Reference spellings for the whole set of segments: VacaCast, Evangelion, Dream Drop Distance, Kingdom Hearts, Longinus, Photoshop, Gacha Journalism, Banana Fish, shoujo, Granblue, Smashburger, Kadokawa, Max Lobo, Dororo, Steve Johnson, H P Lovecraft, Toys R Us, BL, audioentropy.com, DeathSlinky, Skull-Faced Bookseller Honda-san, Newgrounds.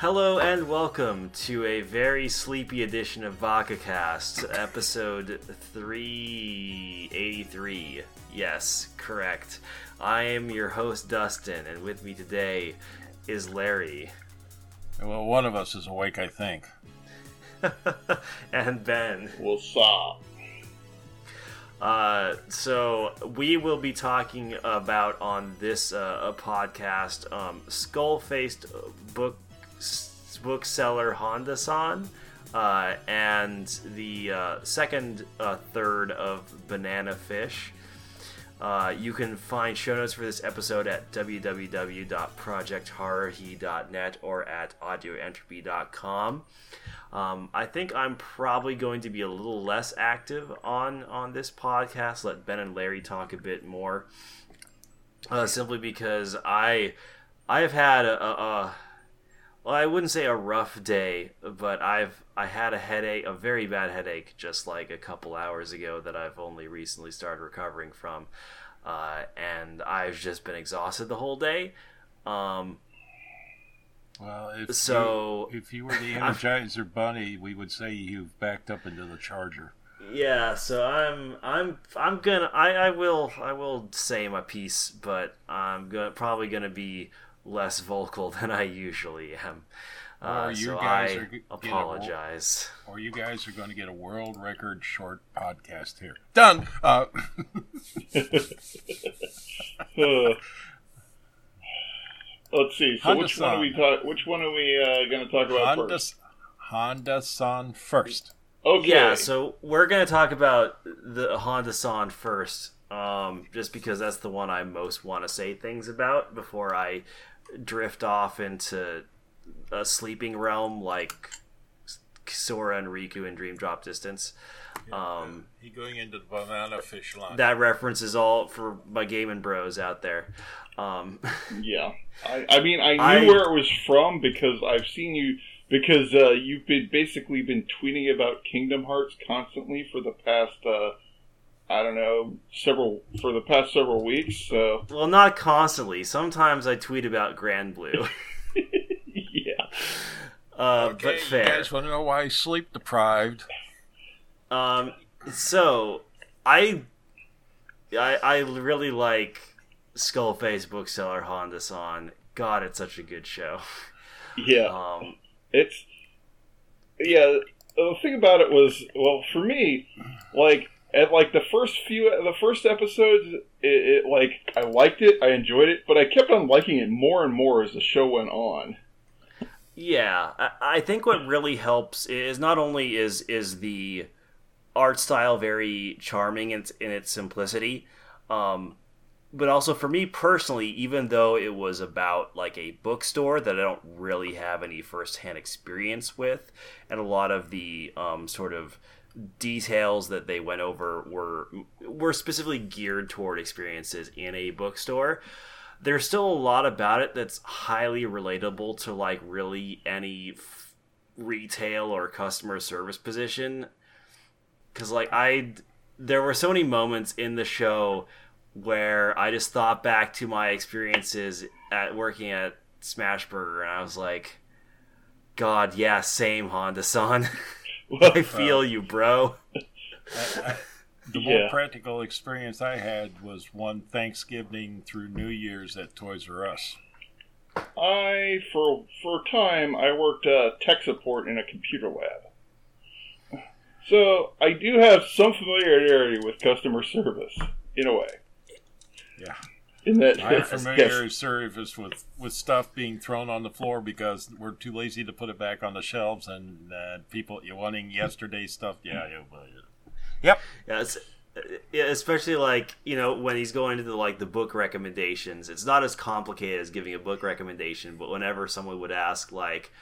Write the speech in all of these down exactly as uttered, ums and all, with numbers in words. Hello and welcome to a very sleepy edition of VacaCast, episode three eighty-three. Yes, correct. I am your host, Dustin, and with me today is Larry. Well, one of us is awake, I think. And Ben. What's up? Uh, so we will be talking about on this uh, a podcast um, Skull-Faced book Bookseller Honda-san uh, and the uh, second uh, third of Banana Fish. Uh, you can find show notes for this episode at w w w dot project horror he dot net or at audio entropy dot com. Um, I think I'm probably going to be a little less active on, on this podcast. Let Ben and Larry talk a bit more. Uh, simply because I I have had a, a, a well, I wouldn't say a rough day, but I've I had a headache, a very bad headache, just like a couple hours ago that I've only recently started recovering from, uh, and I've just been exhausted the whole day. Um, well, if so you, if you were the Energizer Bunny, we would say you've backed up into the charger. Yeah, so I'm I'm I'm gonna I, I will I will say my piece, but I'm gonna probably gonna be less vocal than I usually am. Uh, or you so guys I are g- apologize. A, or you guys are going to get a world record short podcast here. Done! Uh, Let's see. So Honda-san. which one are we ta- Which one are we uh, going to talk about Honda- first? Honda-san first. Okay. Yeah, so we're going to talk about the Honda-san first, um, just because that's the one I most want to say things about before I drift off into a sleeping realm like Sora and Riku in Dream Drop Distance. Yeah, um, he going into the banana fish line. That reference is all for my gaming bros out there. Um, yeah, I, I mean, I knew I, where it was from because I've seen you because uh, you've been basically been tweeting about Kingdom Hearts constantly for the past. Uh, I don't know, several for the past several weeks. So well, not constantly. Sometimes I tweet about Granblue. Yeah. Uh, okay, but fair. You guys want to know why I'm sleep deprived? Um. So, I, I, I really like Skull-Faced Bookseller Honda-san. God, it's such a good show. Yeah. Um. It's. Yeah. The thing about it was, well, for me, like. At like the first few, the first episodes, it, it like I liked it, I enjoyed it, but I kept on liking it more and more as the show went on. Yeah, I, I think what really helps is not only is is the art style very charming in, in its simplicity, um, but also for me personally, even though it was about like a bookstore that I don't really have any firsthand experience with, and a lot of the um, sort of details that they went over were were specifically geared toward experiences in a bookstore. There's still a lot about it that's highly relatable to like really any f- retail or customer service position, because like I there were so many moments in the show where I just thought back to my experiences at working at Smashburger and I was like, God, yeah, same, Honda-san. I feel uh, you, bro. I, I, the more yeah. practical experience I had was one Thanksgiving through New Year's at Toys R Us. I, for for a time, I worked uh, tech support in a computer lab. So I do have some familiarity with customer service, in a way. Yeah. In that, I have familiarity yes. service with, with stuff being thrown on the floor because we're too lazy to put it back on the shelves, and uh, people you wanting yesterday's stuff. Yeah, yeah, well, yeah. Yep. Yeah, it's, yeah, especially like you know when he's going to the, like the book recommendations. It's not as complicated as giving a book recommendation, but whenever someone would ask like,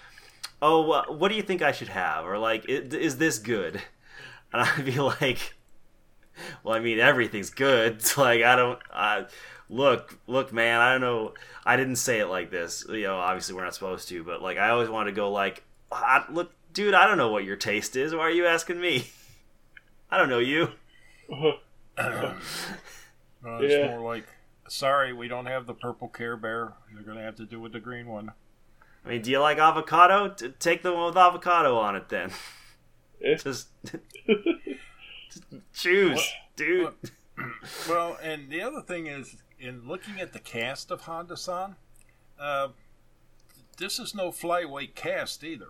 "Oh, uh, what do you think I should have?" or like, "Is this good?" and I'd be like, "Well, I mean, everything's good. It's like, I don't." I, Look, look, man, I don't know. I didn't say it like this. You know, obviously we're not supposed to, but like I always wanted to go like, I, look, dude, I don't know what your taste is. Why are you asking me? I don't know you. Well, it's yeah. more like, sorry, we don't have the purple Care Bear. You're going to have to do with the green one. I mean, do you like avocado? T- take the one with avocado on it, then. Yeah. Just, just choose, well, dude. Well, and the other thing is, in looking at the cast of Honda-san, uh, this is no flyweight cast either.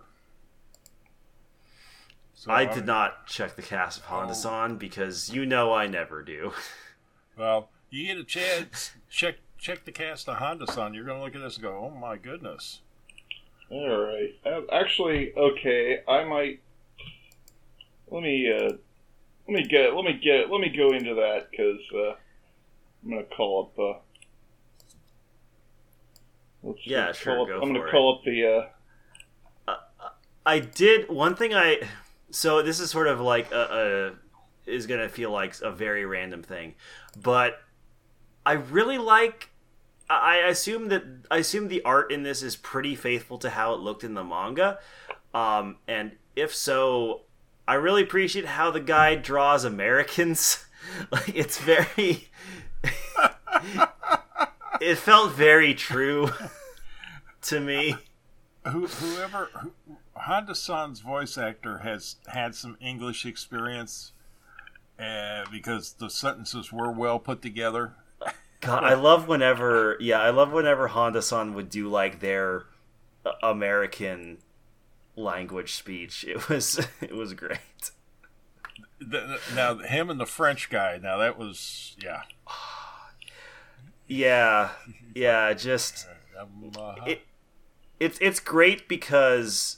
So I, I did not check the cast of Honda-san, oh, because you know I never do. Well, you get a chance, check check the cast of Honda-san, you're going to look at this and go, oh my goodness. All right. Actually, okay, I might... Let me, uh, let me get, let me get, let me go into that, because uh, I'm going to call up, uh... Let's yeah, see, sure, call go up, for I'm going to call up the, uh... Uh, I did, one thing I... So this is sort of like a, a is going to feel like a very random thing, but I really like. I assume that I assume the art in this is pretty faithful to how it looked in the manga, um, and if so, I really appreciate how the guy draws Americans. Like, it's very. It felt very true to me. Who, whoever. Who... Honda-san's voice actor has had some English experience uh, because the sentences were well put together. God, I love whenever, yeah, I love whenever Honda-san would do, like, their American language speech. It was, it was great. The, the, now, him and the French guy, now that was, yeah. Yeah, yeah, just, it, it's, it's great because...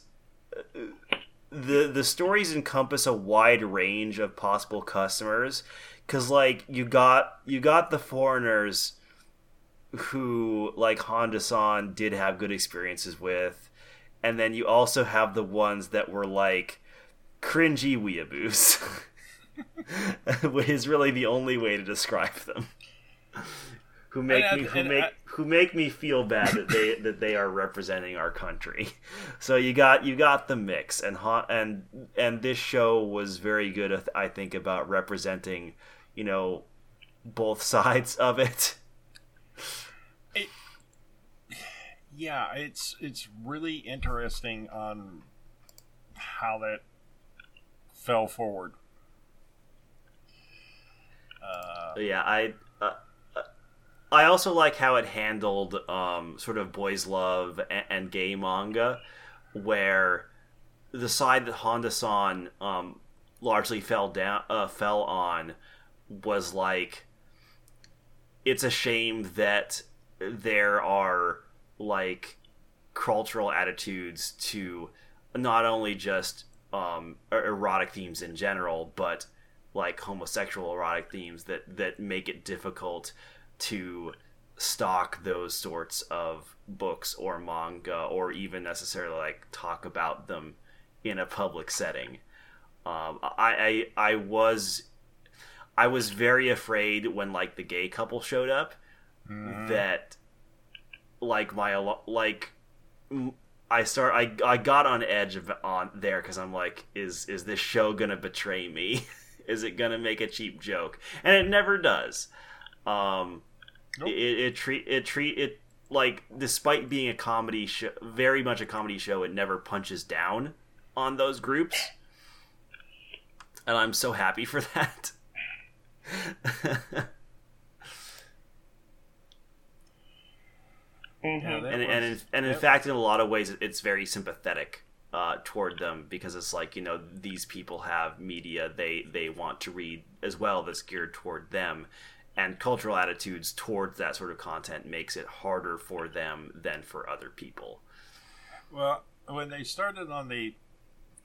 the the stories encompass a wide range of possible customers, because like you got you got the foreigners who like Honda-san did have good experiences with, and then you also have the ones that were like cringy weeaboos, which is really the only way to describe them, who make and, me who make I... who make me feel bad that they that they are representing our country. So you got you got the mix, and and and this show was very good, I think, about representing, you know, both sides of it. it yeah, it's it's really interesting on how that fell forward. Uh, yeah, I. Uh, I also like how it handled um, sort of boys' love and, and gay manga, where the side that Honda-san um, largely fell down, uh, fell on was like, it's a shame that there are like cultural attitudes to not only just um, erotic themes in general, but like homosexual erotic themes that, that make it difficult to stock those sorts of books or manga, or even necessarily like talk about them in a public setting. Um, I, I I was I was very afraid when like the gay couple showed up, mm-hmm. that like my like I start I I got on edge of, on there because I'm like, is is this show gonna betray me? Is it gonna make a cheap joke? And it never does. Um. Nope. It, it treat it treat it like, despite being a comedy show, very much a comedy show, it never punches down on those groups, and I'm so happy for that. Mm-hmm. Yeah, that and, and in, and in yep. fact, in a lot of ways, it's very sympathetic uh, toward them, because it's like, you know, these people have media they they want to read as well that's geared toward them. And cultural attitudes towards that sort of content makes it harder for them than for other people. Well, when they started on the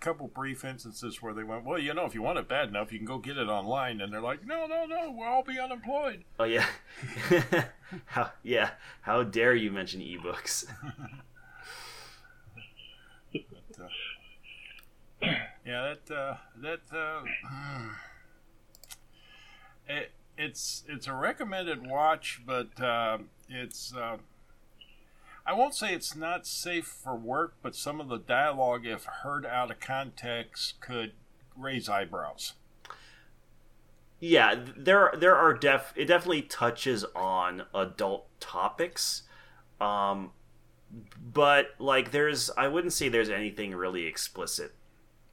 couple brief instances where they went, well, you know, if you want it bad enough, you can go get it online. And they're like, no, no, no, we'll all be unemployed. Oh, yeah. how, yeah. How dare you mention ebooks? But, uh, yeah, that, uh, that, uh, it, It's it's a recommended watch, but uh, it's uh, I won't say it's not safe for work, but some of the dialogue, if heard out of context, could raise eyebrows. Yeah, there there are def it definitely touches on adult topics, um, But, like, there's... I wouldn't say there's anything really explicit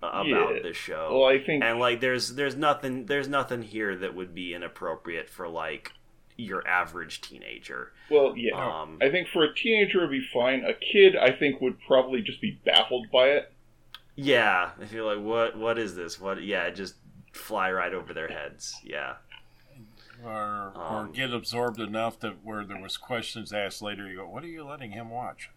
about yeah. this show. Well, I think... And, like, there's there's nothing there's nothing here that would be inappropriate for, like, your average teenager. Well, yeah. Um, I think for a teenager, it'd be fine. A kid, I think, would probably just be baffled by it. Yeah. I feel like, what what is this? What? Yeah, just fly right over their heads. Yeah. Or, um, or get absorbed enough that where there was questions asked later, you go, what are you letting him watch?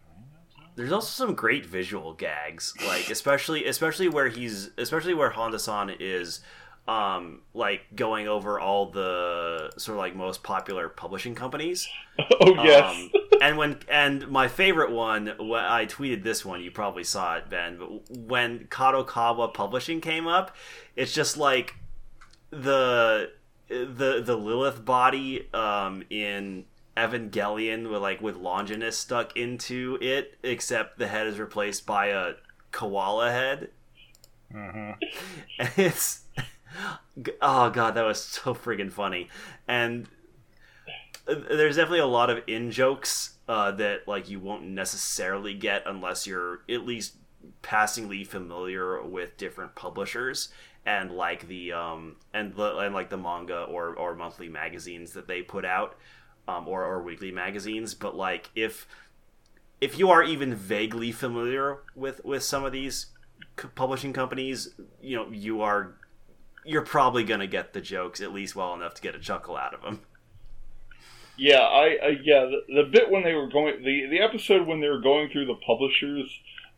There's also some great visual gags, like especially especially where he's especially where Honda-san is um, like going over all the sort of like most popular publishing companies. Oh yes. Um, and when and my favorite one, when I tweeted this one, you probably saw it, Ben, but when Kadokawa Publishing came up, it's just like the the the Lilith body um in Evangelion with like with Longinus stuck into it, except the head is replaced by a koala head. Mm-hmm. And it's oh god, that was so friggin' funny. And there's definitely a lot of in jokes uh that like you won't necessarily get unless you're at least passingly familiar with different publishers and like the um and the and like the manga or or monthly magazines that they put out, um or, or weekly magazines. But like if if you are even vaguely familiar with with some of these co- publishing companies, you know, you are you're probably gonna get the jokes at least well enough to get a chuckle out of them. Yeah, I uh, yeah the, the bit when they were going the the episode when they were going through the publishers,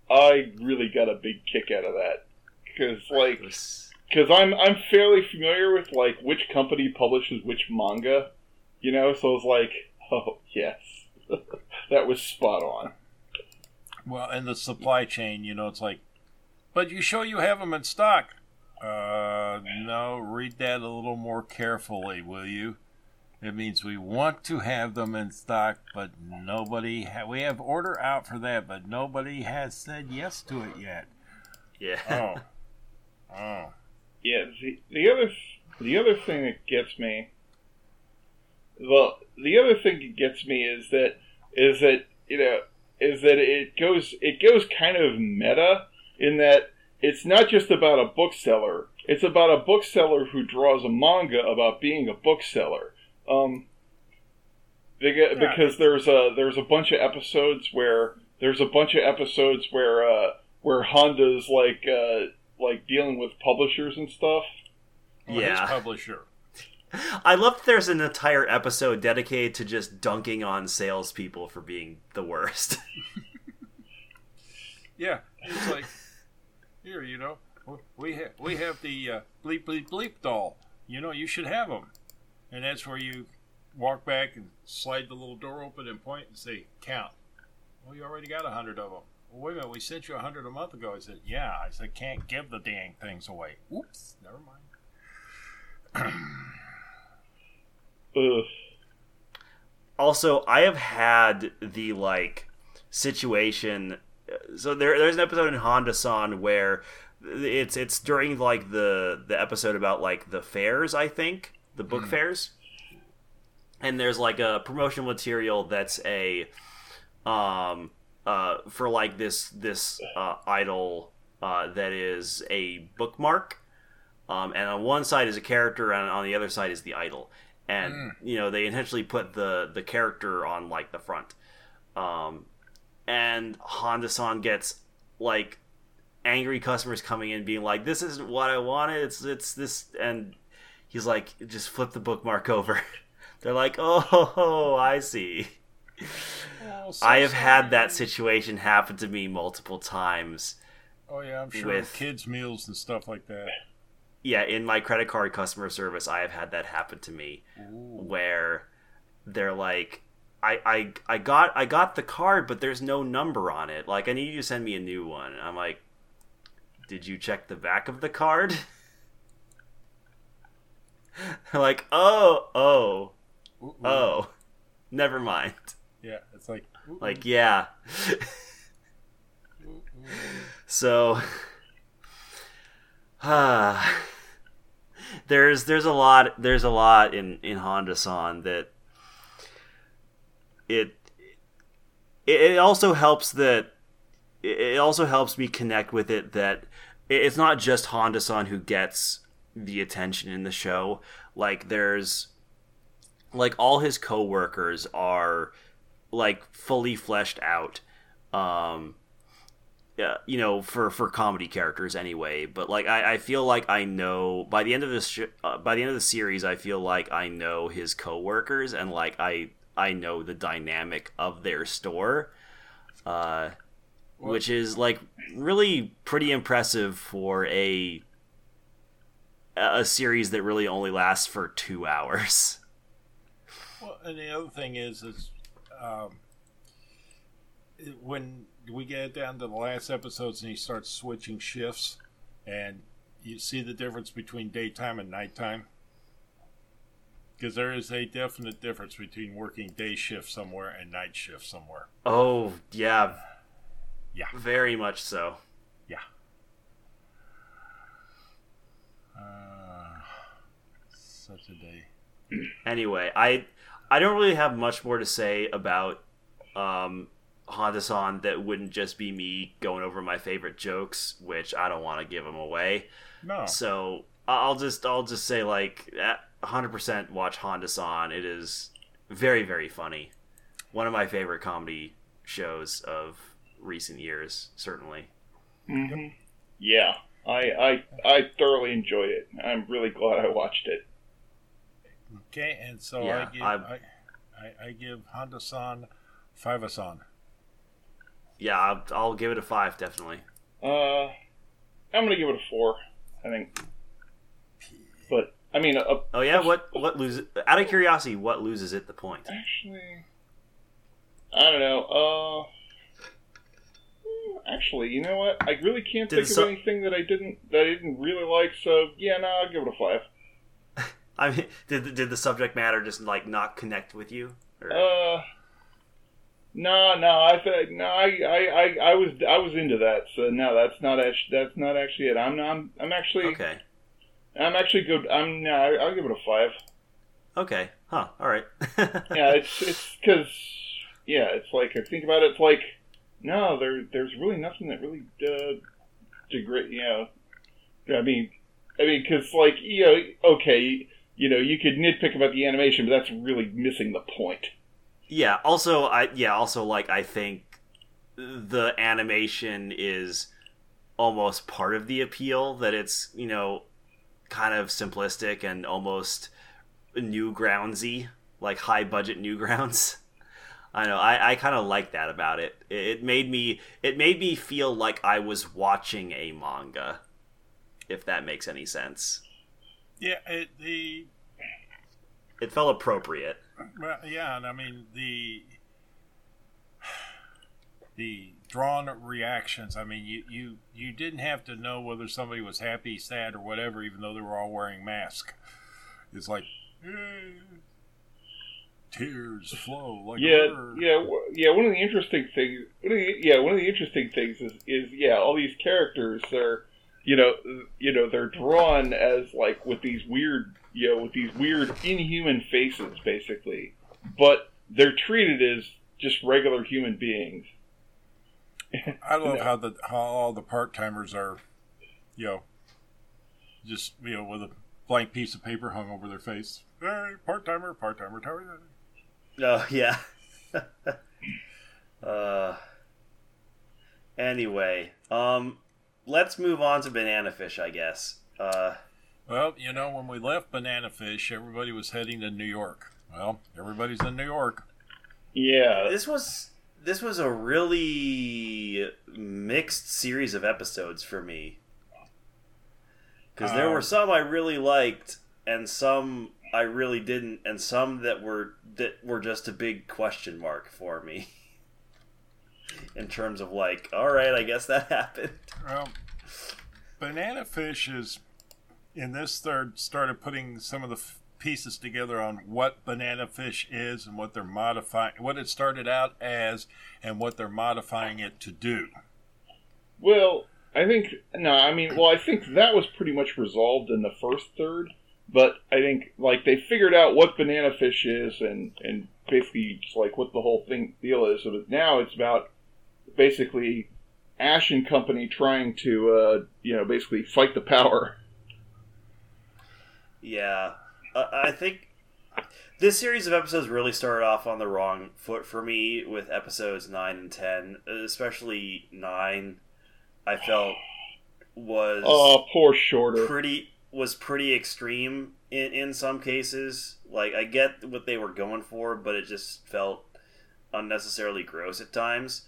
I really got a big kick out of that, because like because I'm I'm fairly familiar with like which company publishes which manga. You know, so it's like, oh, yes, that was spot on. Well, and the supply chain, you know, it's like, but you sure you have them in stock? Uh, no, read that a little more carefully, will you? It means we want to have them in stock, but nobody, ha- we have order out for that, but nobody has said yes to it yet. Yeah. Oh. Oh. Yeah, the, the other, the other thing that gets me... Well, the other thing that gets me is that is that you know is that it goes it goes kind of meta in that it's not just about a bookseller. It's about a bookseller who draws a manga about being a bookseller. Um, because there's a there's a bunch of episodes where there's a bunch of episodes where uh, where Honda's like uh, like dealing with publishers and stuff. Yeah, his publisher. I love that there's an entire episode dedicated to just dunking on salespeople for being the worst. Yeah, it's like, here, you know, we ha- we have the uh, bleep bleep bleep doll. You know, you should have them, and that's where you walk back and slide the little door open and point and say, "Count." Well, you already got a hundred of them. Well, wait a minute, we sent you a hundred a month ago. I said, "Yeah." I said, "Can't give the dang things away." Oops, never mind. Ugh. Also, I have had the like situation. So there, there's an episode in Honda-san where it's it's during like the the episode about like the fairs, I think, the book mm. fairs, and there's like a promotional material that's a um uh for like this this uh, idol uh, that is a bookmark, um, and on one side is a character and on the other side is the idol. And, you know, they intentionally put the, the character on, like, the front. Um, and Honda-san gets, like, angry customers coming in being like, this isn't what I wanted, it's it's this... And he's like, just flip the bookmark over. They're like, oh, ho, ho, I see. Oh, so I have sorry. had that situation happen to me multiple times. Oh, yeah, I'm sure. With kids' meals and stuff like that. Yeah, in my credit card customer service, I have had that happen to me. Ooh. Where they're like, I, I I got I got the card, but there's no number on it. Like, I need you to send me a new one. And I'm like, did you check the back of the card? They're like, oh, oh, ooh, oh, ooh. Never mind. Yeah, it's like... Ooh, like, ooh. Yeah. Ooh, ooh. So... Ah, there's there's a lot there's a lot in in Honda-san that it it, it also helps that it also helps me connect with it, that it's not just Honda-san who gets the attention in the show. Like, there's, like, all his co-workers are, like, fully fleshed out, um, yeah, you know, for, for comedy characters anyway. But, like, I, I feel like I know, by the end of this, sh- uh, by the end of the series, I feel like I know his co-workers, and, like, I, I know the dynamic of their store, uh, which is, like, really pretty impressive for a a series that really only lasts for two hours. Well, and the other thing is, is um, when we get down to the last episodes and he starts switching shifts, and you see the difference between daytime and nighttime. Because there is a definite difference between working day shift somewhere and night shift somewhere. Oh, yeah. Yeah. Very much so. Yeah. Uh, such a day. Anyway, I I don't really have much more to say about um, Honda-san that wouldn't just be me going over my favorite jokes, which I don't want to give them away. No. So I'll just I'll just say, like, one hundred percent watch Honda-san. It is very, very funny. One of my favorite comedy shows of recent years, certainly. Mm-hmm. Yeah, I, I I thoroughly enjoyed it. I'm really glad I watched it. Okay, and so yeah, I give I, I, I give Honda-san five-a-san. Yeah, I'll, I'll give it a five, definitely. Uh, I'm gonna give it a four, I think. But I mean, a, oh yeah, a, what what loses? Out of curiosity, what loses it the point? Actually, I don't know. Uh. Actually, you know what? I really can't think so- of anything that I didn't that I didn't really like. So yeah, no, I'll give it a five. I mean, did did the subject matter just like not connect with you? Or? Uh, no, no, I th- no, I, I, I, I was I was into that. So no, that's not actually, that's not actually it. I'm I'm I'm actually okay. I'm actually good. I'm no, I'll give it a five. Okay. Huh. All right. Yeah, it's it's because yeah, it's like I think about it, it's like. No, there, there's really nothing that really, uh, degrade, you know, I mean, I mean, cause like, you know, okay, you know, you could nitpick about the animation, but that's really missing the point. Yeah. Also, I, yeah, also like, I think the animation is almost part of the appeal, that it's, you know, kind of simplistic and almost Newgroundsy, like high budget Newgrounds. I know. I, I kind of like that about it. it. It made me. It made me feel like I was watching a manga, if that makes any sense. Yeah. It, the. It felt appropriate. Well, yeah, and I mean the. The drawn reactions. I mean, you, you you didn't have to know whether somebody was happy, sad, or whatever, even though they were all wearing masks. It's like. Eh. Tears flow like yeah, a yeah, yeah. One of the interesting things, one of the, yeah, one of the interesting things is, is yeah, all these characters are, you know, you know, they're drawn as like with these weird, you know, with these weird inhuman faces, basically, but they're treated as just regular human beings. I love no. how the how all the part timers are, you know, just you know with a blank piece of paper hung over their face. Hey, part timer, part timer, part timer. Oh, yeah. uh, anyway, um, let's move on to Banana Fish, I guess. Uh, well, you know, when we left Banana Fish, everybody was heading to New York. Well, everybody's in New York. Yeah. This was this was a really mixed series of episodes for me. Because there um, were some I really liked, and some I really didn't, and some that were that were just a big question mark for me in terms of like, all right, I guess that happened. Well, Banana Fish is in this third started putting some of the f- pieces together on what Banana Fish is and what they're modifying, what it started out as, and what they're modifying it to do. Well, I think no, I mean, well, I think that was pretty much resolved in the first third. But I think, like, they figured out what Banana Fish is, and, and basically like what the whole thing deal is. So now it's about basically Ash and company trying to, uh, you know, basically fight the power. Yeah, uh, I think this series of episodes really started off on the wrong foot for me with episodes nine and ten, especially nine. I felt was oh poor Shorter pretty was pretty extreme in in some cases. Like, I get what they were going for, but it just felt unnecessarily gross at times.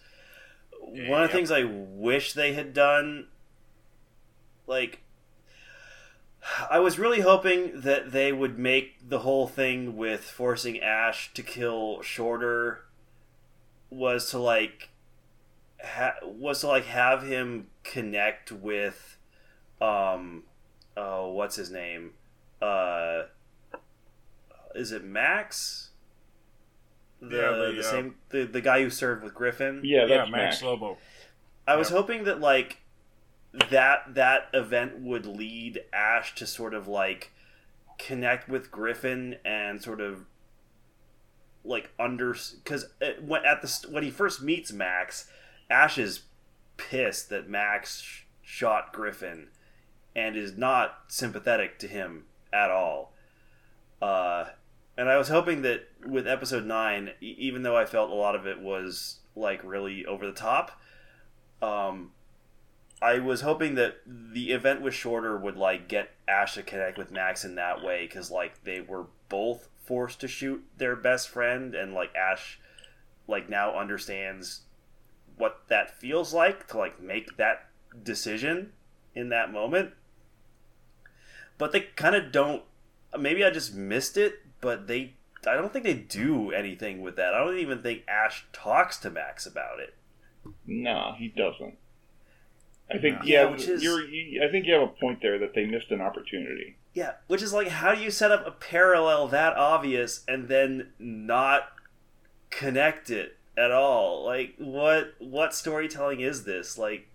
Yeah. One of the things I wish they had done, like, I was really hoping that they would make the whole thing with forcing Ash to kill Shorter was to like ha- was to like have him connect with um oh what's his name uh is it Max? The, yeah, the, the uh, same the, the guy who served with Griffin. Yeah, that's yeah, Max, Max Lobo. I yeah. was hoping that like that that event would lead Ash to sort of like connect with Griffin and sort of like under because when at the when he first meets Max, Ash is pissed that Max sh- shot Griffin and is not sympathetic to him at all. Uh. And I was hoping that with episode nine, even though I felt a lot of it was, like, really over the top, um, I was hoping that the event with Shorter would, like, get Ash to connect with Max in that way, because, like, they were both forced to shoot their best friend, and, like, Ash, like, now understands what that feels like to, like, make that decision in that moment. But they kind of don't... Maybe I just missed it, but they, I don't think they do anything with that. I don't even think Ash talks to Max about it. No, he doesn't. I think yeah, yeah which is, you're, you, I think you have a point there that they missed an opportunity. Yeah, which is like, how do you set up a parallel that obvious and then not connect it at all? Like, what what storytelling is this? Like,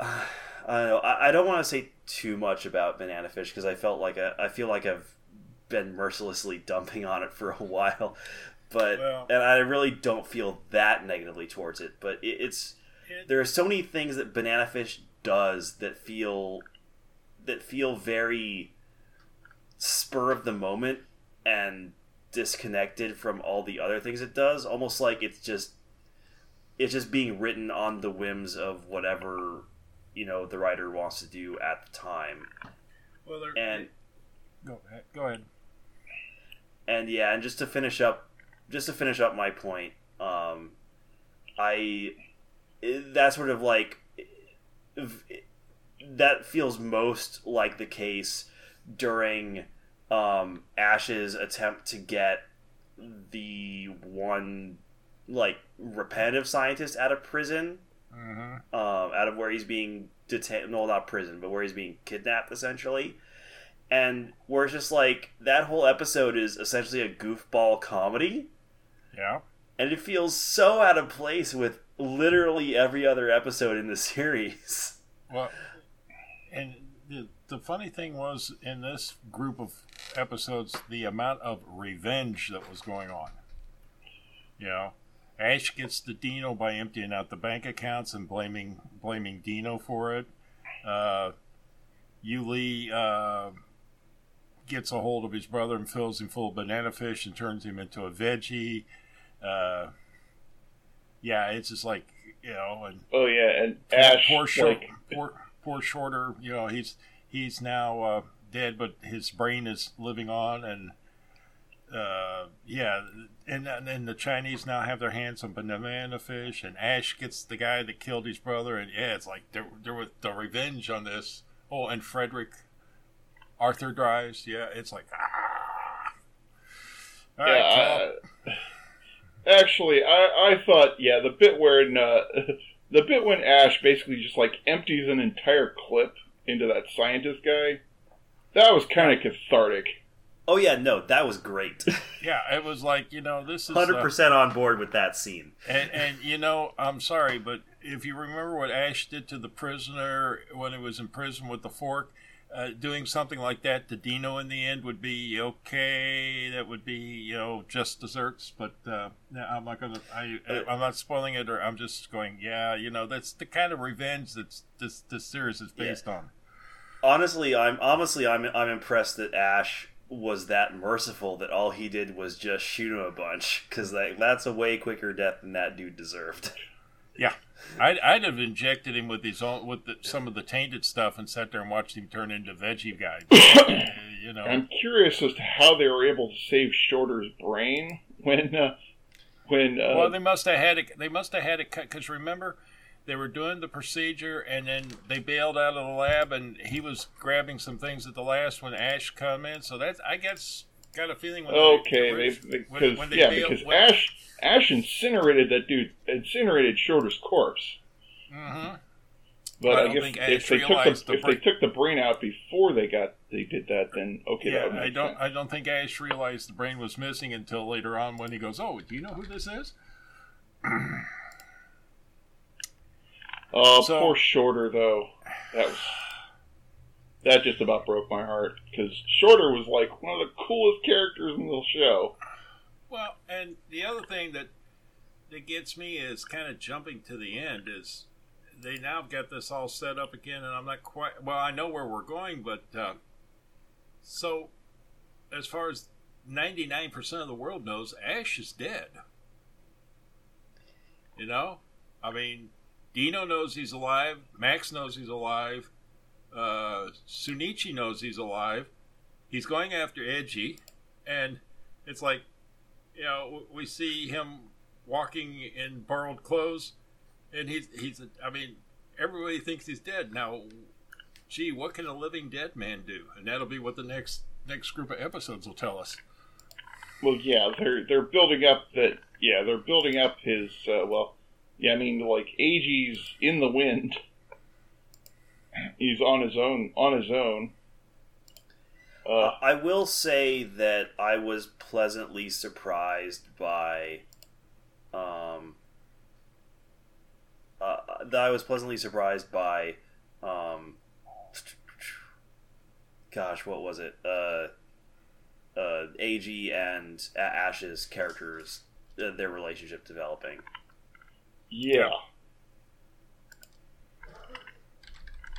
I don't know. I, I don't want to say too much about Banana Fish because I felt like a, I feel like I've been mercilessly dumping on it for a while, but well, and I really don't feel that negatively towards it, but it, it's it, there are so many things that Banana Fish does that feel that feel very spur of the moment and disconnected from all the other things it does, almost like it's just it's just being written on the whims of whatever, you know, the writer wants to do at the time. Well, and go ahead go ahead And yeah, and just to finish up, just to finish up my point, um, I that sort of like that feels most like the case during um, Ash's attempt to get the one like repetitive scientist out of prison, mm-hmm. um, out of where he's being detained. No, not prison, but where he's being kidnapped, essentially. And where it's just like, that whole episode is essentially a goofball comedy. Yeah. And it feels so out of place with literally every other episode in the series. Well, and the, the funny thing was, in this group of episodes, the amount of revenge that was going on. You know, Ash gets to Dino by emptying out the bank accounts and blaming, blaming Dino for it. Uh, Yuli, uh... gets a hold of his brother and fills him full of banana fish and turns him into a veggie. Uh, yeah, it's just like, you know. And oh, yeah, and Ash. Poor, short, like... poor, poor Shorter, you know, he's he's now uh, dead, but his brain is living on. And, uh, yeah, and, and the Chinese now have their hands on banana fish, and Ash gets the guy that killed his brother. And, yeah, it's like there, there was the revenge on this. Oh, and Frederick... Arthur drives, yeah, it's like, ah. All yeah, right, I, actually, I, I thought, yeah, the bit where in, uh, the bit when Ash basically just like empties an entire clip into that scientist guy, that was kind of cathartic. Oh yeah, no, that was great. Yeah, it was like, you know, this is one hundred percent uh, on board with that scene. And, and you know, I'm sorry, but if you remember what Ash did to the prisoner when he was in prison with the fork. uh, doing something like that to Dino in the end would be okay. That would be, you know, just desserts. But uh, I'm not gonna. I, I'm not spoiling it, or I'm just going. Yeah, you know, that's the kind of revenge that's this this series is based yeah. on. Honestly, I'm honestly I'm I'm impressed that Ash was that merciful that all he did was just shoot him a bunch, because like that's a way quicker death than that dude deserved. Yeah, I'd, I'd have injected him with his own with the, some of the tainted stuff and sat there and watched him turn into veggie guy. uh, you know, I'm curious as to how they were able to save Shorter's brain when uh, when. Uh, well, they must have had it. They must have had it cut, because remember, they were doing the procedure, and then they bailed out of the lab, and he was grabbing some things at the last when Ash come in. So that's, I guess, got a feeling when okay, they, they, when, because, when they yeah, bailed, because when, Ash Ash incinerated that dude, incinerated Shorter's corpse. Mm-hmm. But I, I guess if, they took, the, the if brain, they took the brain out before they got they did that, then okay, yeah, that would I don't sense. I don't think Ash realized the brain was missing until later on when he goes, "Oh, do you know who this is?" Oh, so, poor Shorter, though. That was, that just about broke my heart, because Shorter was like one of the coolest characters in the show. Well, and the other thing that that gets me is kind of jumping to the end is they now have got this all set up again, and I'm not quite... Well, I know where we're going, but... Uh, so, as far as ninety-nine percent of the world knows, Ash is dead. You know? I mean... Dino knows he's alive. Max knows he's alive. Uh, Sunichi knows he's alive. He's going after Edgy. And it's like, you know, we see him walking in borrowed clothes. And he's, he's I mean, everybody thinks he's dead. Now, gee, what can a living dead man do? And that'll be what the next next group of episodes will tell us. Well, yeah, they're, they're building up that, yeah, they're building up his, uh, well, yeah, I mean, like, A G's in the wind. He's on his own. On his own. Uh, I will say that I was pleasantly surprised by, um, uh, that I was pleasantly surprised by, um, gosh, what was it? Uh, uh, A G and Ash's characters, uh, their relationship developing. Yeah.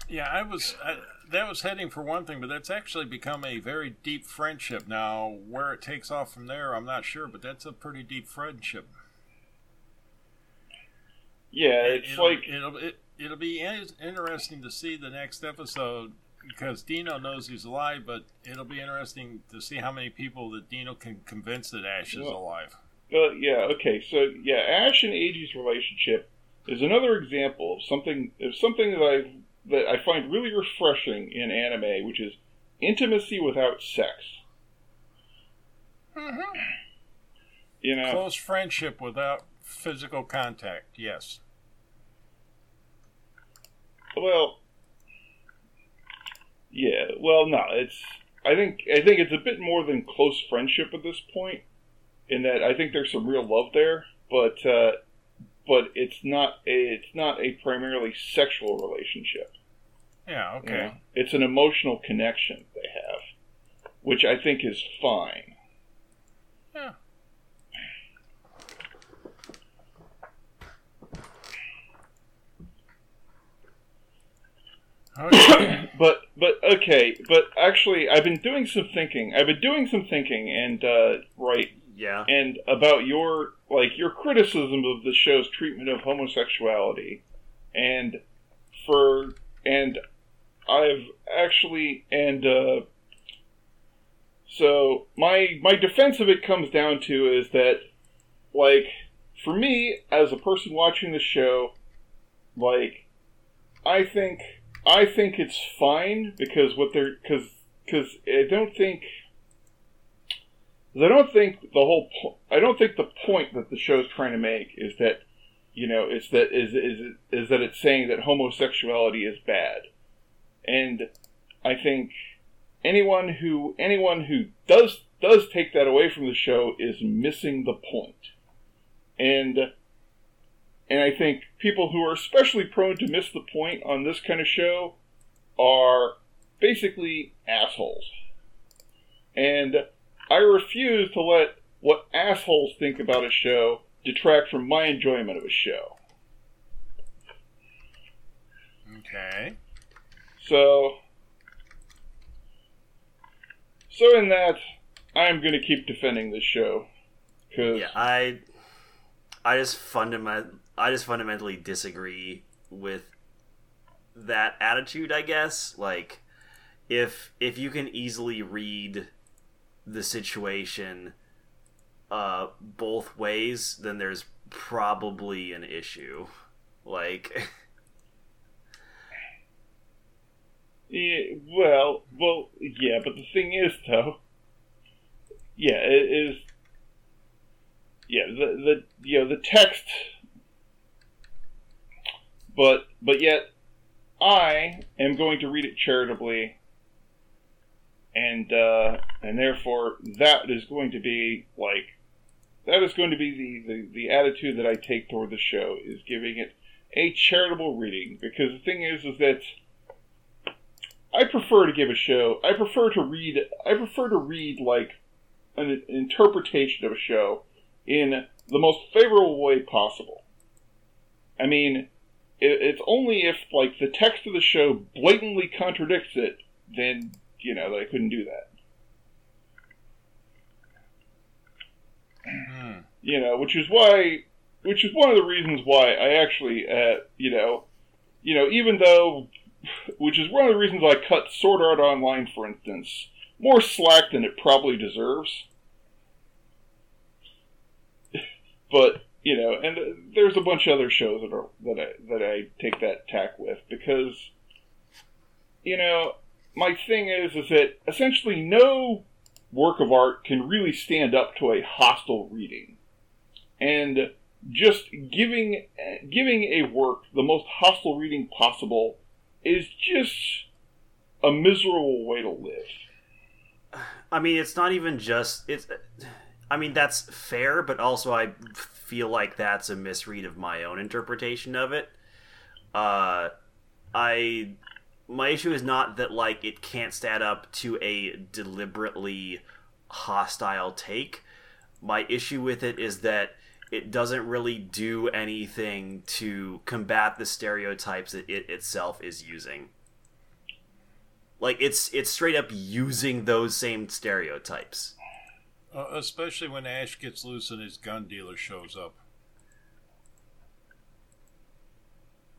Yeah, I was... I, that was heading for one thing, but that's actually become a very deep friendship now. Where it takes off from there, I'm not sure, but that's a pretty deep friendship. Yeah, it's it'll, like... It'll, it, it'll be in- interesting to see the next episode, because Dino knows he's alive, but it'll be interesting to see how many people that Dino can convince that Ash is well. alive. Uh, yeah, okay, so, yeah, Ash and A G's relationship is another example of something of something that I that I find really refreshing in anime, which is intimacy without sex. Mm-hmm. You know, close friendship without physical contact, yes. Well, yeah, well, no, it's... I think I think it's a bit more than close friendship at this point. In that, I think there's some real love there, but uh, but it's not a, it's not a primarily sexual relationship. Yeah, okay. You know? It's an emotional connection they have, which I think is fine. Yeah. Okay. but but okay, but actually, I've been doing some thinking. I've been doing some thinking, and uh, right. Yeah. And about your, like, your criticism of the show's treatment of homosexuality. And for, and I've actually, and, uh, so my, my defense of it comes down to is that, like, for me, as a person watching the show, like, I think, I think it's fine because what they're, because, because I don't think, I don't think the whole. Po- I don't think the point that the show's trying to make is that, you know, is that is is is that it's saying that homosexuality is bad, and I think anyone who anyone who does does take that away from the show is missing the point, and and I think people who are especially prone to miss the point on this kind of show are basically assholes. And I refuse to let what assholes think about a show detract from my enjoyment of a show. Okay. So, so in that, I'm going to keep defending this show. Cause yeah, I, I just fundament, I just fundamentally disagree with that attitude, I guess. Like, if if you can easily read the situation uh, both ways, then there's probably an issue. Like, yeah, well, well, yeah, but the thing is, though, yeah, it is, yeah, the the you know the text, but but yet I am going to read it charitably. And uh, and therefore, that is going to be, like, that is going to be the, the, the attitude that I take toward the show, is giving it a charitable reading. Because the thing is, is that I prefer to give a show, I prefer to read, I prefer to read, like, an interpretation of a show in the most favorable way possible. I mean, it, it's only if, like, the text of the show blatantly contradicts it, then... you know, that I couldn't do that. Mm. You know, which is why, which is one of the reasons why I actually, uh, you know, you know, even though, which is one of the reasons I cut Sword Art Online, for instance, more slack than it probably deserves. But, you know, and there's a bunch of other shows that are, that I, that I take that tack with, because, you know, my thing is, is that essentially no work of art can really stand up to a hostile reading. And just giving giving a work the most hostile reading possible is just a miserable way to live. I mean, it's not even just... it's. I mean, that's fair, but also I feel like that's a misread of my own interpretation of it. Uh, I... My issue is not that, like, it can't stand up to a deliberately hostile take. My issue with it is that it doesn't really do anything to combat the stereotypes that it itself is using. Like, it's it's straight up using those same stereotypes. Uh, especially when Ash gets loose and his gun dealer shows up.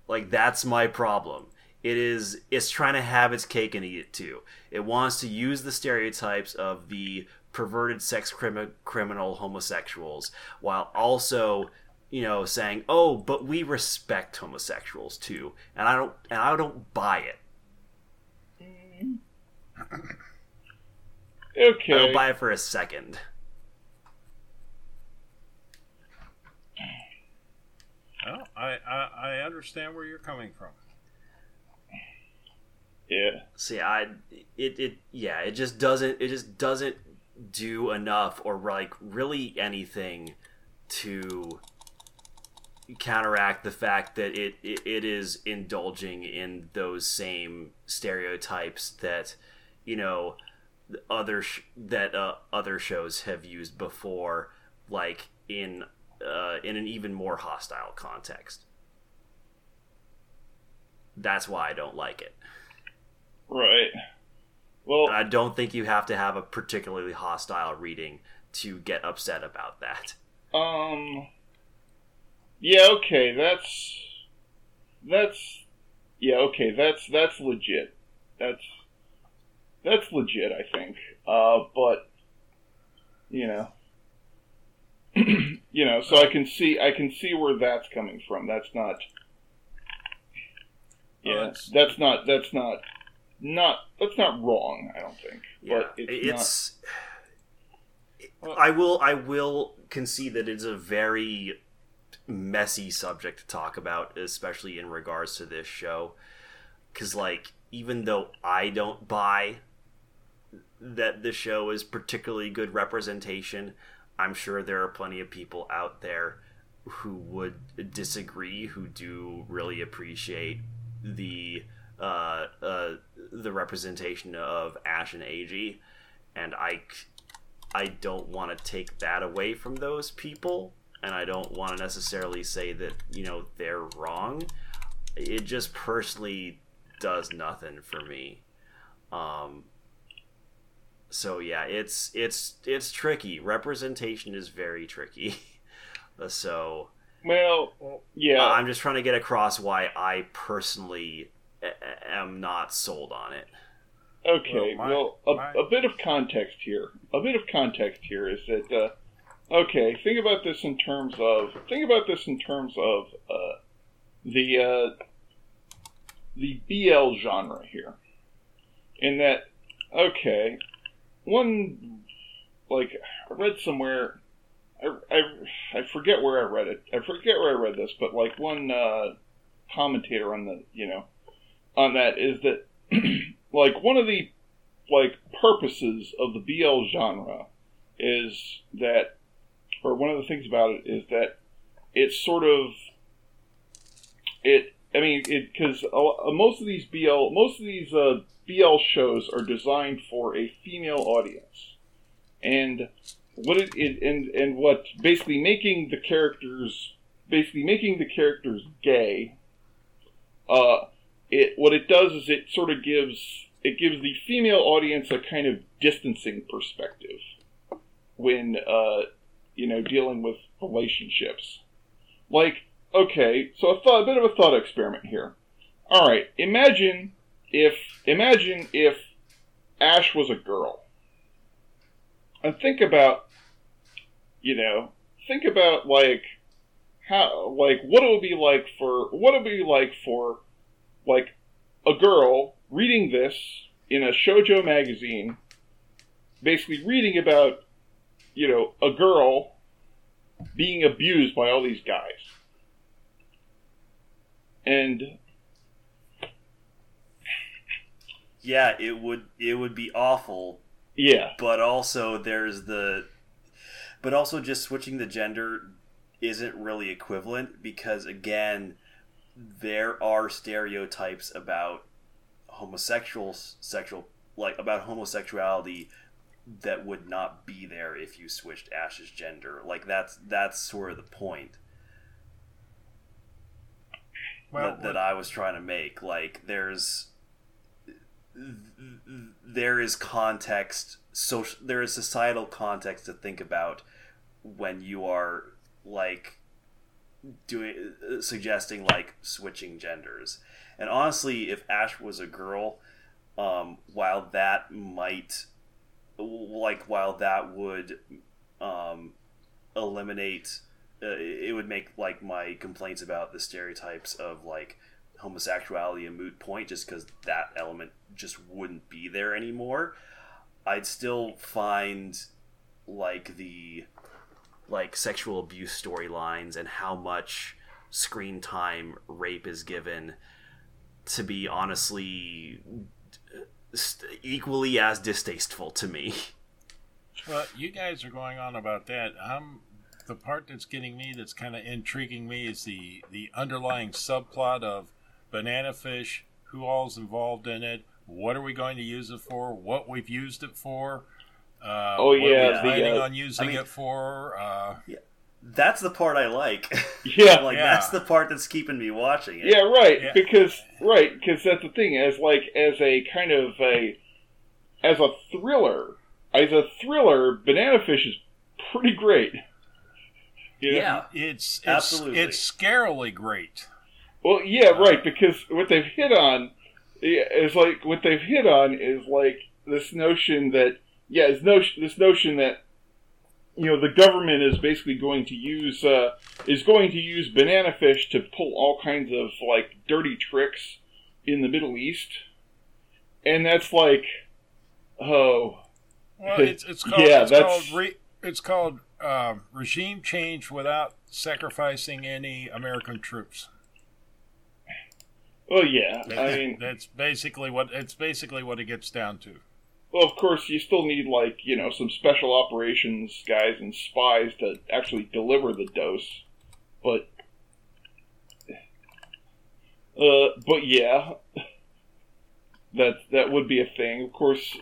Like, that's my problem. It is, it's trying to have its cake and eat it too. It wants to use the stereotypes of the perverted sex crim- criminal homosexuals while also, you know, saying, oh, but we respect homosexuals too. And I don't, and I don't buy it. Okay. I don't buy it for a second. Well, I, I, I understand where you're coming from. Yeah. See, I it it yeah, it just doesn't it just doesn't do enough or like really anything to counteract the fact that it, it, it is indulging in those same stereotypes that, you know, other sh- that uh, other shows have used before, like in uh, in an even more hostile context. That's why I don't like it. Right. Well, I don't think you have to have a particularly hostile reading to get upset about that. Um. Yeah. Okay. That's. That's. Yeah. Okay. That's that's legit. That's. That's legit. I think. Uh. But. You know. you know. So I can see. I can see where that's coming from. That's not. Yeah. Uh, that's, that's not. That's not. Not that's not wrong, I don't think. Yeah, but it's, it's not... I will I will concede that it's a very messy subject to talk about, especially in regards to this show. Because, like, even though I don't buy that the show is particularly good representation, I'm sure there are plenty of people out there who would disagree, who do really appreciate the uh, uh, the representation of Ash and Eiji, and I, I don't want to take that away from those people, and I don't want to necessarily say that, you know, they're wrong. It just personally does nothing for me. Um, so yeah, it's it's it's tricky. Representation is very tricky. So, well, yeah, uh, I'm just trying to get across why I personally a- am not sold on it. Okay, well, my, well a, my... a bit of context here. A bit of context here is that uh, okay. Think about this in terms of think about this in terms of uh, the uh, the B L genre here. In that, okay, one, like, I read somewhere, I, I, I forget where I read it, I forget where I read this, but, like, one uh, commentator on the, you know, on that is that, like, one of the, like, purposes of the B L genre is that, or one of the things about it is that it's sort of, it, I mean, it, because uh, most of these B L, most of these, uh, B L shows are designed for a female audience, and what it, it and and what basically making the characters basically making the characters gay. Uh, it what it does is it sort of gives it gives the female audience a kind of distancing perspective when uh, you know dealing with relationships. Like, okay, so a, thought, a bit of a thought experiment here. All right, imagine. If imagine if Ash was a girl, and think about, you know, think about like how like what it would be like for what it would be like for like a girl reading this in a shoujo magazine, basically reading about, you know, a girl being abused by all these guys, and. Yeah, it would it would be awful. Yeah. But also there's the but also just switching the gender isn't really equivalent because again there are stereotypes about homosexual sexual like about homosexuality that would not be there if you switched Ash's gender. Like that's that's sort of the point. Well, that, that I was trying to make. Like there's there is context, social, there is societal context to think about when you are like doing uh, suggesting like switching genders. And honestly, if Ash was a girl, um, while that might like while that would um, eliminate, uh, it would make like my complaints about the stereotypes of like. Homosexuality a moot point just because that element just wouldn't be there anymore. I'd still find like the like sexual abuse storylines and how much screen time rape is given to be honestly st- equally as distasteful to me. Well, you guys are going on about that. I'm the part that's getting me that's kind of intriguing me is the the underlying subplot of Banana Fish, who all's involved in it, what are we going to use it for, what we've used it for, uh, oh, what yeah, we're planning uh, on using I mean, it for. Uh, yeah. That's the part I like. Yeah. like, yeah. That's the part that's keeping me watching it. Yeah, right, yeah. because right, because that's the thing, as like, as a kind of a, as a thriller, as a thriller, Banana Fish is pretty great. You know? Yeah, it's, it's, absolutely. It's scarily great. Well, yeah, right, because what they've hit on is, like, what they've hit on is, like, this notion that, yeah, this notion, this notion that, you know, the government is basically going to use, uh, is going to use Banana Fish to pull all kinds of, like, dirty tricks in the Middle East. And that's like, oh. Well, it's, it's called, yeah, it's that's... called, re, it's called uh, regime change without sacrificing any American troops. Well, yeah, I mean... That's basically what it's basically what it gets down to. Well, of course, you still need, like, you know, some special operations guys and spies to actually deliver the dose, but... Uh, but yeah. that that would be a thing. Of course,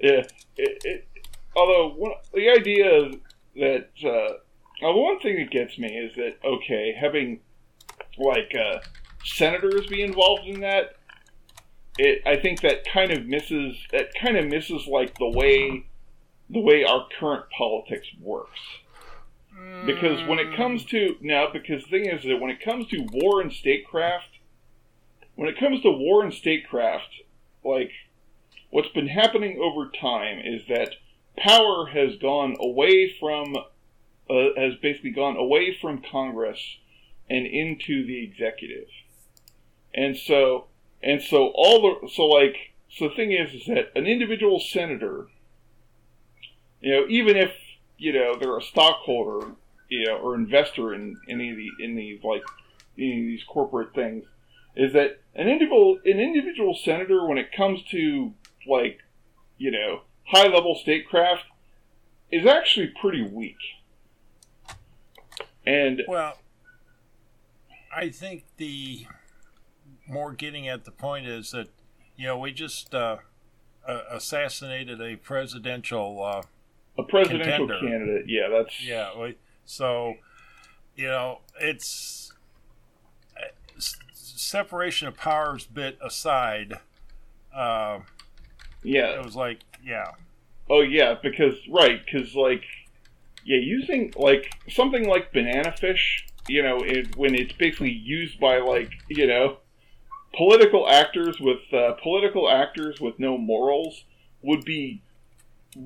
yeah. It, it, although one, the idea that uh, now one thing that gets me is that okay, having like uh, senators be involved in that, it I think that kind of misses that kind of misses like the way the way our current politics works. Because when it comes to now, because the thing is that when it comes to war and statecraft, when it comes to war and statecraft, like what's been happening over time is that power has gone away from, uh, has basically gone away from Congress and into the executive, and so and so all the so like so the thing is is that an individual senator, you know, even if. You know, they're a stockholder, you know, or investor in any of the in these like any of these corporate things. Is that an individual an individual senator when it comes to like you know high level statecraft is actually pretty weak. And well, I think the more getting at the point is that you know we just uh, assassinated a presidential. Uh, A presidential contender. candidate, yeah, that's... Yeah, so, you know, it's... Separation of powers bit aside, uh, yeah, it was like, yeah. Oh, yeah, because, right, because, like, yeah, using, like, something like Banana Fish, you know, it, when it's basically used by, like, you know, political actors with, uh, political actors with no morals would be...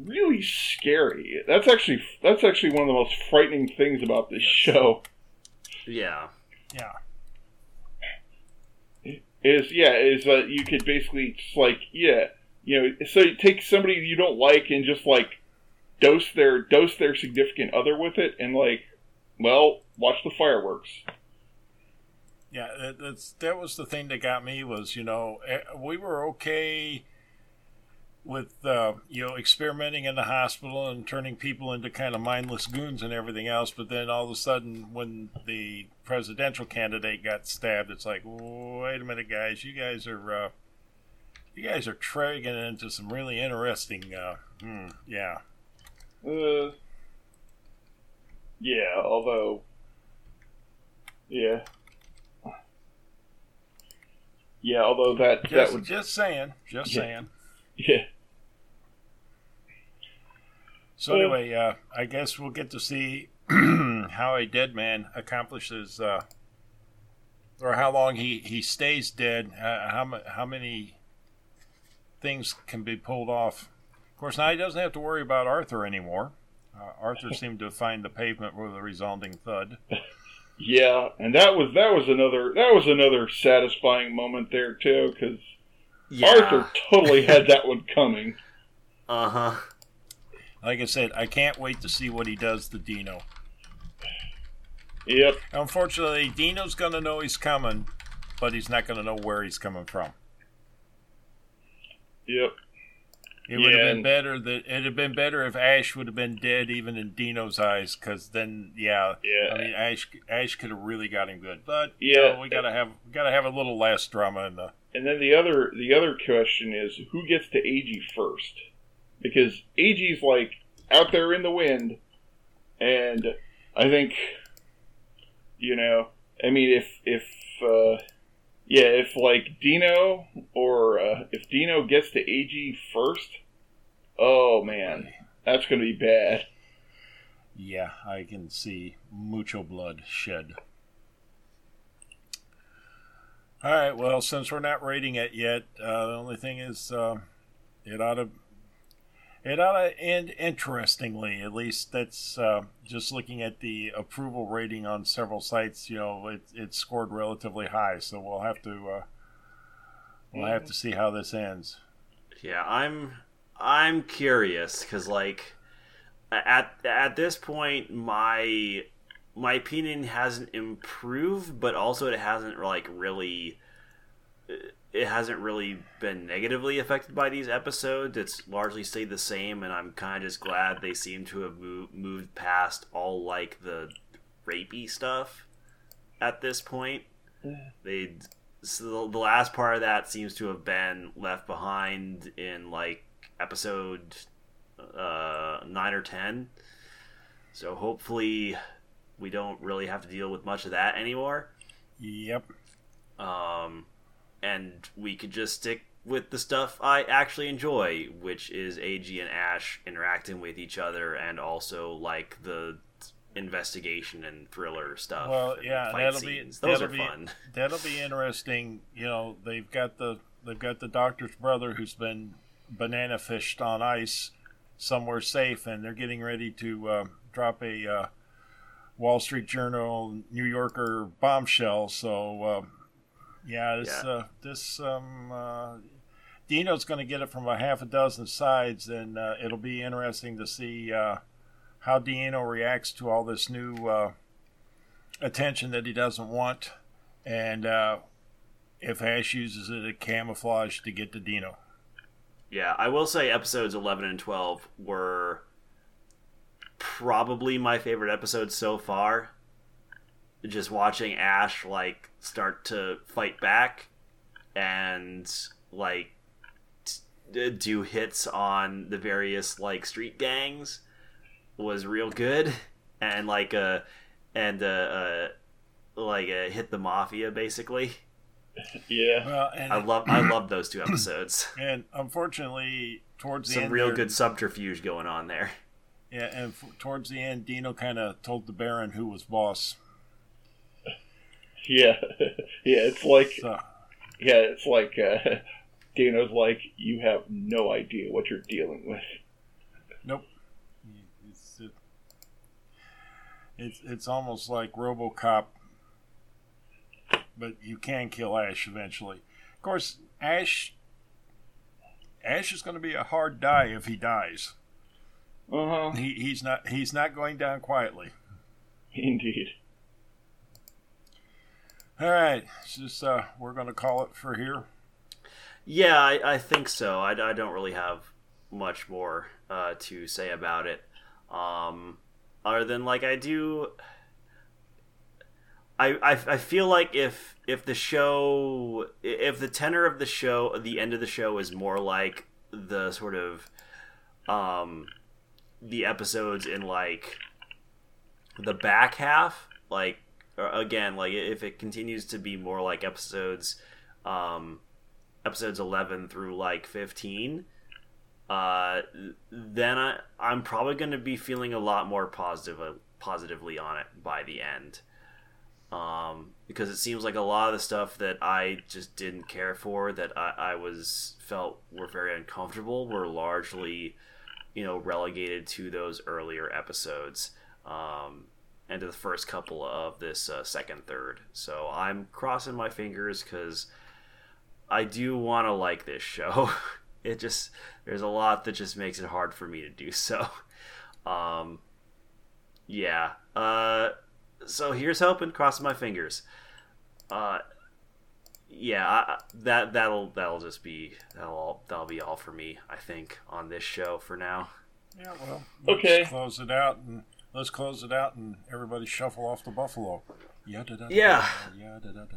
really scary. That's actually that's actually one of the most frightening things about this yes. show. Yeah, yeah. Is yeah is that uh, you could basically just like yeah you know so you take somebody you don't like and just like dose their dose their significant other with it and like well watch the fireworks. Yeah, that's that was the thing that got me was you know we were okay. With, uh, you know, experimenting in the hospital and turning people into kind of mindless goons and everything else. But then all of a sudden, when the presidential candidate got stabbed, it's like, wait a minute, guys, you guys are, uh, you guys are tregging into some really interesting, uh, hmm, yeah. Uh, yeah, although, yeah. Yeah, although that, just, that would... Just saying, just yeah. saying. Yeah. So anyway, uh, I guess we'll get to see how a dead man accomplishes, uh, or how long he, he stays dead. Uh, how how many things can be pulled off? Of course, now he doesn't have to worry about Arthur anymore. Uh, Arthur seemed to find the pavement with a resounding thud. Yeah, and that was that was another that was another satisfying moment there too, because. Yeah. Arthur totally had that one coming. Uh-huh. Like I said, I can't wait to see what he does to Dino. Yep. Unfortunately, Dino's going to know he's coming, but he's not going to know where he's coming from. Yep. It would yeah, have been better that it would have been better if Ash would have been dead even in Dino's eyes, because then, yeah, yeah, I mean, Ash Ash could have really got him good. But yeah, you know, we gotta have we gotta have a little less drama in the. And then the other the other question is who gets to A G first, because A G's like out there in the wind, and I think, you know, I mean, if if uh, yeah, if like Dino or uh, if Dino gets to A G first, oh man, that's gonna be bad. Yeah, I can see mucho blood shed. All right, well, since we're not rating it yet, uh, the only thing is uh, it ought to it ought to end interestingly. At least that's uh, just looking at the approval rating on several sites. You know, it it scored relatively high, so we'll have to uh, we'll have to see how this ends. Yeah, I'm I'm curious because like at at this point, my. My opinion hasn't improved, but also it hasn't like really, it hasn't really been negatively affected by these episodes. It's largely stayed the same, and I'm kind of just glad they seem to have move, moved past all like the rapey stuff at this point. They so the last part of that seems to have been left behind in like episode uh, nine or ten. So hopefully we don't really have to deal with much of that anymore. Yep. Um, and we could just stick with the stuff I actually enjoy, which is A G and Ash interacting with each other, and also like the investigation and thriller stuff. Well, yeah, that'll scenes. be those that'll are be, fun. That'll be interesting. You know, they've got the they've got the doctor's brother who's been banana fished on ice somewhere safe, and they're getting ready to uh, drop a uh, Wall Street Journal, New Yorker bombshell. So. Uh, Yeah, this yeah. Uh, this um, uh, Dino's going to get it from a half a dozen sides, and uh, it'll be interesting to see uh, how Dino reacts to all this new uh, attention that he doesn't want, and uh, if Ash uses it as camouflage to get to Dino. Yeah, I will say episodes eleven and twelve were probably my favorite episodes so far. Just watching Ash like start to fight back and like t- do hits on the various like street gangs was real good, and like uh and uh, uh like uh, hit the mafia basically. Yeah, well, and I love I love those two episodes. And unfortunately, towards the some end real there... good subterfuge going on there. Yeah, and f- towards the end, Dino kind of told the Baron who was boss. Yeah, yeah, it's like, so, yeah, it's like, uh, Dino's like, you have no idea what you're dealing with. Nope. It's, it, it's, it's almost like RoboCop, but you can kill Ash eventually. Of course, Ash, Ash is going to be a hard die if he dies. Uh-huh. He, he's not, he's not going down quietly. Indeed. All right, just uh, we're going to call it for here. Yeah, I, I think so. I, I don't really have much more uh, to say about it, um, other than like I do. I, I I feel like if if the show, if the tenor of the show, the end of the show is more like the sort of, um, the episodes in like the back half, like. Again, like if it continues to be more like episodes, um, episodes eleven through like fifteen, uh, then I I'm probably going to be feeling a lot more positive uh, positively on it by the end, um, because it seems like a lot of the stuff that I just didn't care for, that I, I was felt were very uncomfortable, were largely, you know, relegated to those earlier episodes. Um, and to the first couple of this uh, second third. So I'm crossing my fingers because I do want to like this show. It just, there's a lot that just makes it hard for me to do so. Um, yeah. Uh, so here's hoping, crossing my fingers. Uh, yeah, I, that, that'll, that'll just be, that'll, all, that'll be all for me, I think, on this show for now. Yeah, well, we'll okay. Just close it out and, Let's close it out and everybody shuffle off the buffalo. Yeah.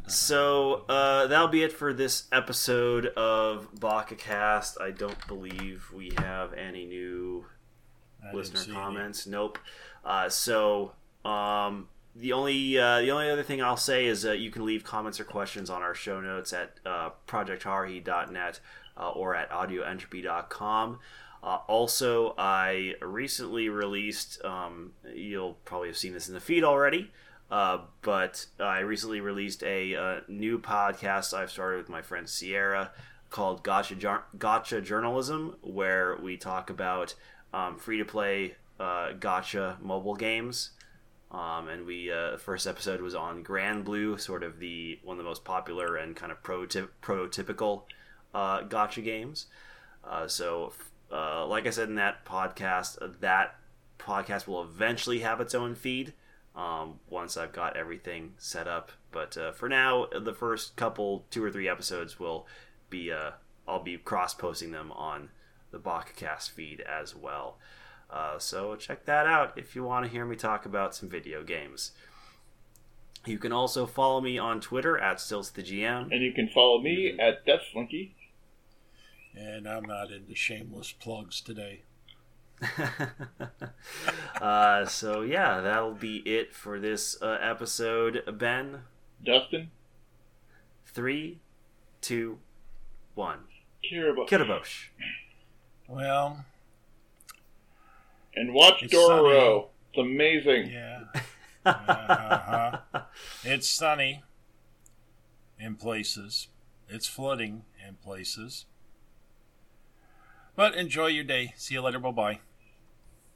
So uh, that'll be it for this episode of VacaCast. I don't believe we have any new I listener comments. Any. Nope. Uh, so um, the only uh, the only other thing I'll say is uh, you can leave comments or questions on our show notes at uh, project horror he dot net uh, or at audio entropy dot com. Uh, also, I recently released, um, you'll probably have seen this in the feed already, uh, but I recently released a uh, new podcast I've started with my friend Sierra called Gacha, Jar- Gacha Journalism, where we talk about um, free-to-play uh, gacha mobile games. Um, and we uh, the first episode was on Granblue, sort of the one of the most popular and kind of prototy- prototypical uh, gacha games. Uh, so... Uh, like I said in that podcast, that podcast will eventually have its own feed um, once I've got everything set up. But uh, for now, the first couple, two or three episodes will be, uh, I'll be cross-posting them on the VacaCast feed as well. Uh, so check that out if you want to hear me talk about some video games. You can also follow me on Twitter at Stills the G M. And you can follow me at DeathSlinky. And I'm not into shameless plugs today. uh, so yeah, that'll be it for this uh, episode. Ben, Dustin, three, two, one. Kirabosh. Kirabosh. Well, and watch Dororo. It's amazing. Yeah. Uh-huh. It's sunny in places. It's flooding in places. But enjoy your day. See you later. Bye-bye.